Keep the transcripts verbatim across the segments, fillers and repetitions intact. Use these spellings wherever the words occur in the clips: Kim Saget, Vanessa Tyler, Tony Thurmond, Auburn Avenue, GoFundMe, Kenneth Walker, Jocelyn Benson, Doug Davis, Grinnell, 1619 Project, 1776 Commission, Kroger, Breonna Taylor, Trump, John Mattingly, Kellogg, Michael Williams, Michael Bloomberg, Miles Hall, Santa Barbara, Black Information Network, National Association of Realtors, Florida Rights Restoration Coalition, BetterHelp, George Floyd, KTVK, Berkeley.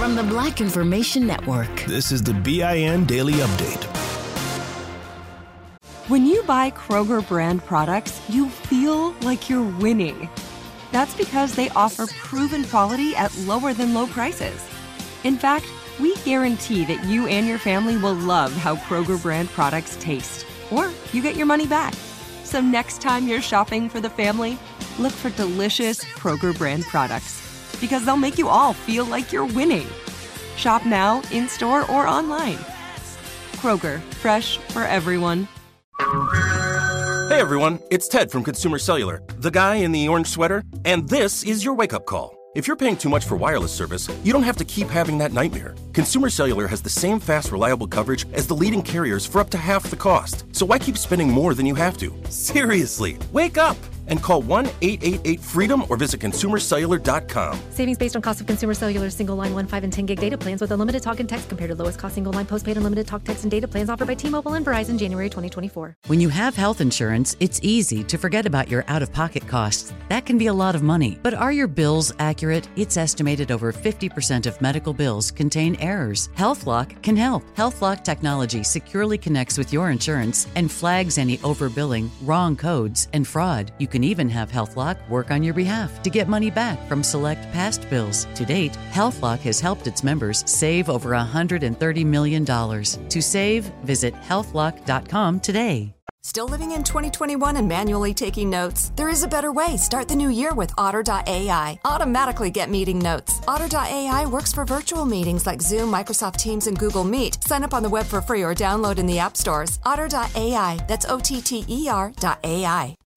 From the Black Information Network, this is the B I N Daily Update. When you buy Kroger brand products, you feel like you're winning. That's because they offer proven quality at lower than low prices. In fact, we guarantee that you and your family will love how Kroger brand products taste, or you get your money back. So next time you're shopping for the family, look for delicious Kroger brand products, because they'll make you all feel like you're winning. Shop now, in-store, or online. Kroger, fresh for everyone. Hey everyone, it's Ted from Consumer Cellular, the guy in the orange sweater, and this is your wake-up call. If you're paying too much for wireless service, you don't have to keep having that nightmare. Consumer Cellular has the same fast, reliable coverage as the leading carriers for up to half the cost. So why keep spending more than you have to? Seriously, wake up and call one eight eight eight FREEDOM or visit consumer cellular dot com. Savings based on cost of Consumer Cellular's single line one, five, and ten gig data plans with unlimited talk and text compared to lowest cost single line postpaid unlimited talk, text, and data plans offered by T-Mobile and Verizon January twenty twenty-four. When you have health insurance, it's easy to forget about your out-of-pocket costs. That can be a lot of money. But are your bills accurate? It's estimated over fifty percent of medical bills contain errors. HealthLock can help. HealthLock technology securely connects with your insurance and flags any overbilling, wrong codes, and fraud. You can You can even have HealthLock work on your behalf to get money back from select past bills. To date, HealthLock has helped its members save over one hundred thirty million dollars. To save, visit health lock dot com today. Still living in twenty twenty-one and manually taking notes? There is a better way. Start the new year with otter dot A I. Automatically get meeting notes. otter dot A I works for virtual meetings like Zoom, Microsoft Teams, and Google Meet. Sign up on the web for free or download in the app stores. otter dot A I. That's O T T E R dot A I.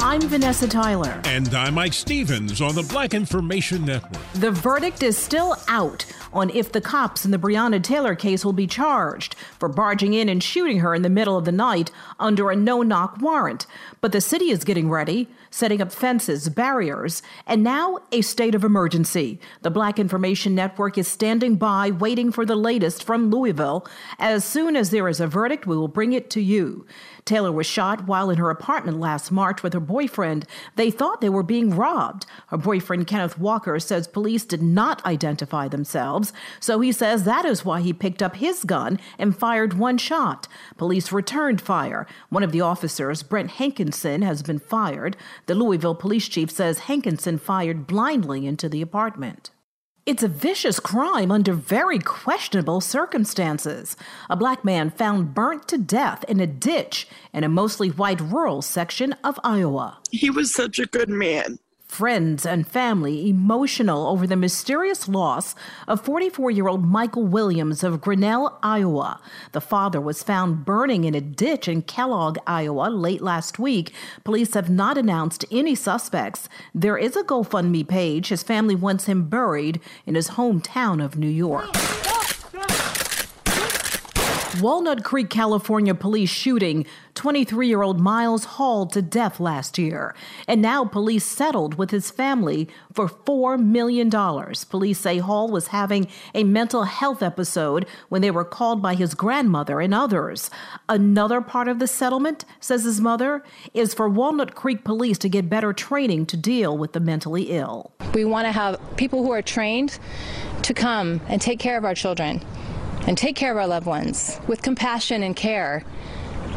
I'm Vanessa Tyler. And I'm Mike Stevens on the Black Information Network. The verdict is still out on if the cops in the Breonna Taylor case will be charged for barging in and shooting her in the middle of the night under a no-knock warrant. But the city is getting ready, setting up fences, barriers, and now a state of emergency. The Black Information Network is standing by, waiting for the latest from Louisville. As soon as there is a verdict, we will bring it to you. Taylor was shot while in her apartment last March with her boyfriend. They thought they were being robbed. Her boyfriend, Kenneth Walker, says police did not identify themselves, so he says that is why he picked up his gun and fired one shot. Police returned fire. One of the officers, Brent Hankinson, has been fired. The Louisville police chief says Hankinson fired blindly into the apartment. It's a vicious crime under very questionable circumstances. A black man found burnt to death in a ditch in a mostly white rural section of Iowa. He was such a good man. Friends and family emotional over the mysterious loss of forty-four-year-old Michael Williams of Grinnell, Iowa. The father was found burning in a ditch in Kellogg, Iowa, late last week. Police have not announced any suspects. There is a GoFundMe page. His family wants him buried in his hometown of New York. Walnut Creek, California police shooting twenty-three-year-old Miles Hall to death last year. And now police settled with his family for four million dollars. Police say Hall was having a mental health episode when they were called by his grandmother and others. Another part of the settlement, says his mother, is for Walnut Creek police to get better training to deal with the mentally ill. We want to have people who are trained to come and take care of our children and take care of our loved ones with compassion and care,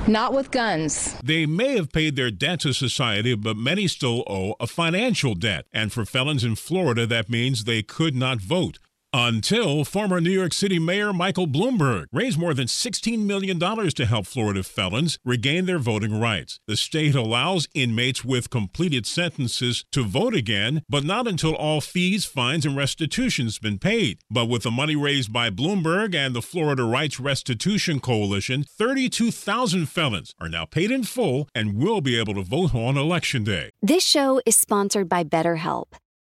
not with guns. They may have paid their debt to society, but many still owe a financial debt. And for felons in Florida, that means they could not vote. Until former New York City Mayor Michael Bloomberg raised more than sixteen million dollars to help Florida felons regain their voting rights. The state allows inmates with completed sentences to vote again, but not until all fees, fines, and restitution has been paid. But with the money raised by Bloomberg and the Florida Rights Restoration Coalition, thirty-two thousand felons are now paid in full and will be able to vote on Election Day. This show is sponsored by BetterHelp.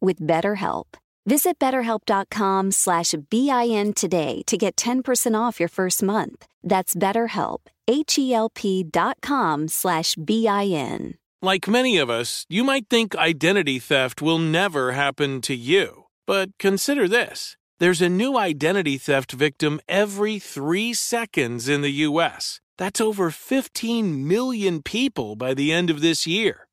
with BetterHelp. Visit BetterHelp.com slash BIN today to get ten percent off your first month. That's BetterHelp, H-E-L-P dot com slash BIN. Like many of us, you might think identity theft will never happen to you. But consider this. There's a new identity theft victim every three seconds in the U S. That's over fifteen million people by the end of this year,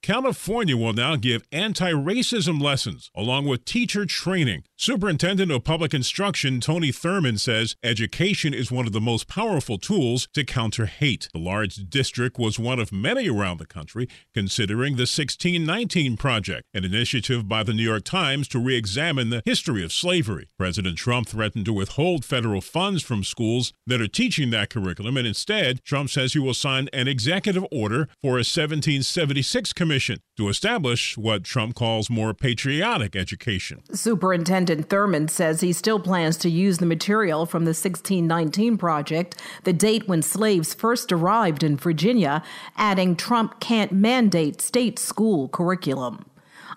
California will now give anti-racism lessons along with teacher training. Superintendent of Public Instruction Tony Thurmond says education is one of the most powerful tools to counter hate. The large district was one of many around the country considering the sixteen nineteen Project, an initiative by the New York Times to re-examine the history of slavery. President Trump threatened to withhold federal funds from schools that are teaching that curriculum, and instead, Trump says he will sign an executive order for a seventeen seventy-six Commission to establish what Trump calls more patriotic education. Superintendent Thurmond says he still plans to use the material from the sixteen nineteen Project, the date when slaves first arrived in Virginia, adding Trump can't mandate state school curriculum.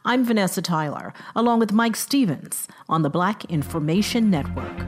I'm Vanessa Tyler, along with Mike Stevens on the Black Information Network.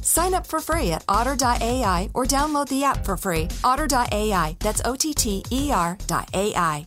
Sign up for free at Otter dot A I or download the app for free. Otter dot A I, that's O T T E R dot A I.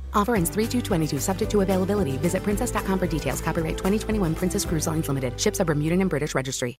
Offer ends three two twenty-two, subject to availability. Visit princess dot com for details. Copyright twenty twenty-one Princess Cruise Lines Limited. Ships are Bermudan and British Registry.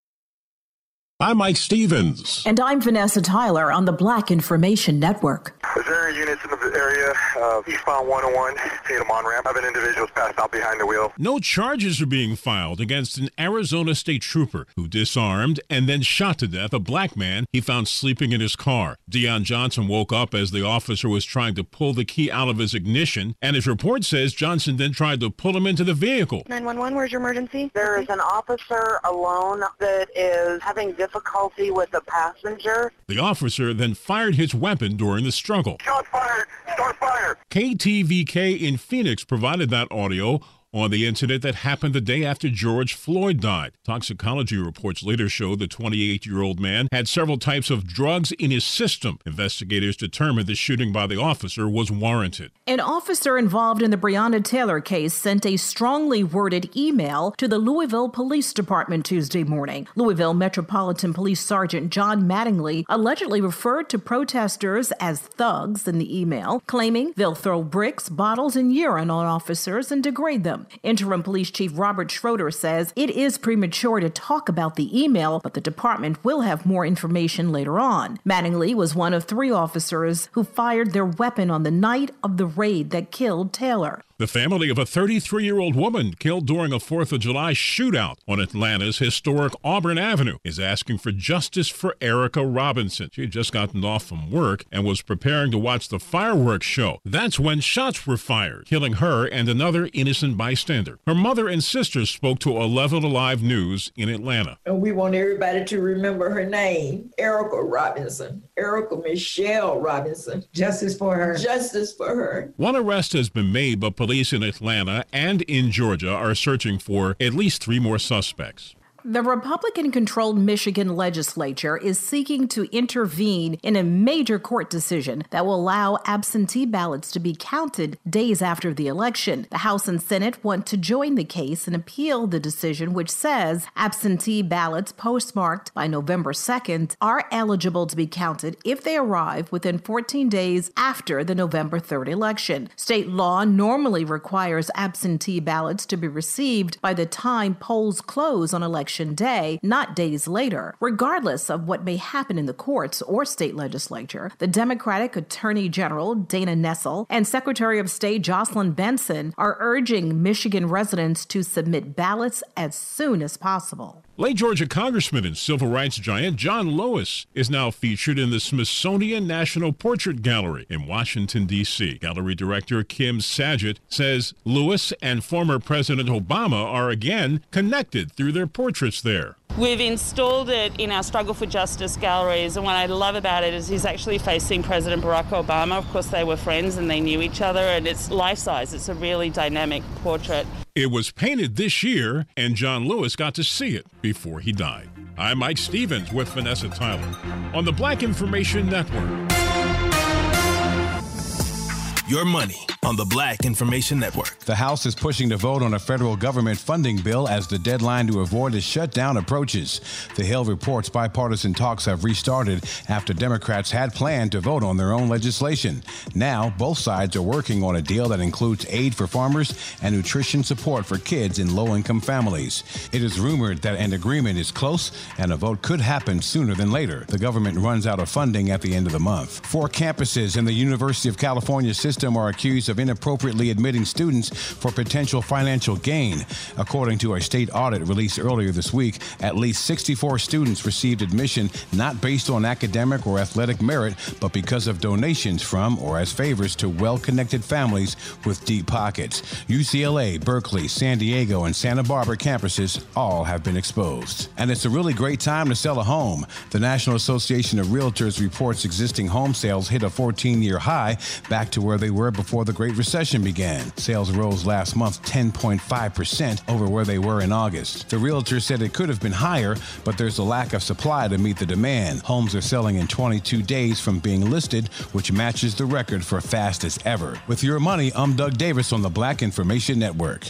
I'm Mike Stevens. And I'm Vanessa Tyler on the Black Information Network. Missouri units in the area of eastbound one oh one, Tatum on-ramp. Seven individuals passed out behind the wheel. No charges are being filed against an Arizona state trooper who disarmed and then shot to death a black man he found sleeping in his car. Deion Johnson woke up as the officer was trying to pull the key out of his ignition, and his report says Johnson then tried to pull him into the vehicle. nine one one, where's your emergency? There is an officer alone that is having difficulty. difficulty with the passenger. The officer then fired his weapon during the struggle. Shots fired! Start fire! K T V K in Phoenix provided that audio on the incident that happened the day after George Floyd died. Toxicology reports later show the twenty-eight-year-old man had several types of drugs in his system. Investigators determined the shooting by the officer was warranted. An officer involved in the Breonna Taylor case sent a strongly worded email to the Louisville Police Department Tuesday morning. Louisville Metropolitan Police Sergeant John Mattingly allegedly referred to protesters as thugs in the email, claiming they'll throw bricks, bottles, and urine on officers and degrade them. Interim Police Chief Robert Schroeder says it is premature to talk about the email, but the department will have more information later on. Mattingly was one of three officers who fired their weapon on the night of the raid that killed Taylor. The family of a thirty-three-year-old woman killed during a fourth of July shootout on Atlanta's historic Auburn Avenue is asking for justice for Erica Robinson. She had just gotten off from work and was preparing to watch the fireworks show. That's when shots were fired, killing her and another innocent bystander. Her mother and sister spoke to eleven Alive News in Atlanta. And we want everybody to remember her name, Erica Robinson, Erica Michelle Robinson. Justice for her. Justice for her. One arrest has been made, but police Police in Atlanta and in Georgia are searching for at least three more suspects. The Republican-controlled Michigan legislature is seeking to intervene in a major court decision that will allow absentee ballots to be counted days after the election. The House and Senate want to join the case and appeal the decision, which says absentee ballots postmarked by November second are eligible to be counted if they arrive within fourteen days after the November third election. State law normally requires absentee ballots to be received by the time polls close on election day, not days later. Regardless of what may happen in the courts or state legislature, the Democratic Attorney General Dana Nessel and Secretary of State Jocelyn Benson are urging Michigan residents to submit ballots as soon as possible. Late Georgia Congressman and civil rights giant John Lewis is now featured in the Smithsonian National Portrait Gallery in Washington, D C. Gallery Director Kim Saget says Lewis and former President Obama are again connected through their portraits there. We've installed it in our Struggle for Justice galleries, and what I love about it is he's actually facing President Barack Obama. Of course, they were friends and they knew each other, and it's life-size. It's a really dynamic portrait. It was painted this year, and John Lewis got to see it before he died. I'm Mike Stevens with Vanessa Tyler on the Black Information Network. Your money, on the Black Information Network. The House is pushing to vote on a federal government funding bill as the deadline to avoid a shutdown approaches. The Hill reports bipartisan talks have restarted after Democrats had planned to vote on their own legislation. Now, both sides are working on a deal that includes aid for farmers and nutrition support for kids in low-income families. It is rumored that an agreement is close and a vote could happen sooner than later. The government runs out of funding at the end of the month. Four campuses in the University of California system are accused of inappropriately admitting students for potential financial gain. According to a state audit released earlier this week, at least sixty-four students received admission not based on academic or athletic merit, but because of donations from or as favors to well-connected families with deep pockets. U C L A, Berkeley, San Diego, and Santa Barbara campuses all have been exposed. And it's a really great time to sell a home. The National Association of Realtors reports existing home sales hit a fourteen-year high, back to where they were before the Great Recession began. Sales rose last month ten point five percent over where they were in August. The realtor said it could have been higher, but there's a lack of supply to meet the demand. Homes are selling in twenty-two days from being listed, which matches the record for fastest ever. With your money, I'm Doug Davis on the Black Information Network.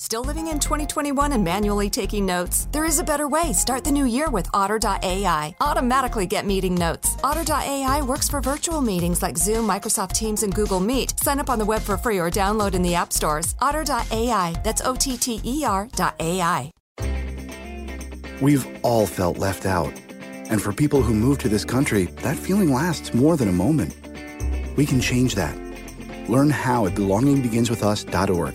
Still living in twenty twenty-one and manually taking notes? There is a better way. Start the new year with Otter dot A I. Automatically get meeting notes. Otter dot A I works for virtual meetings like Zoom, Microsoft Teams, and Google Meet. Sign up on the web for free or download in the app stores. Otter dot A I. That's O T T E R dot A I. We've all felt left out. And for people who move to this country, that feeling lasts more than a moment. We can change that. Learn how at belonging begins with us dot org.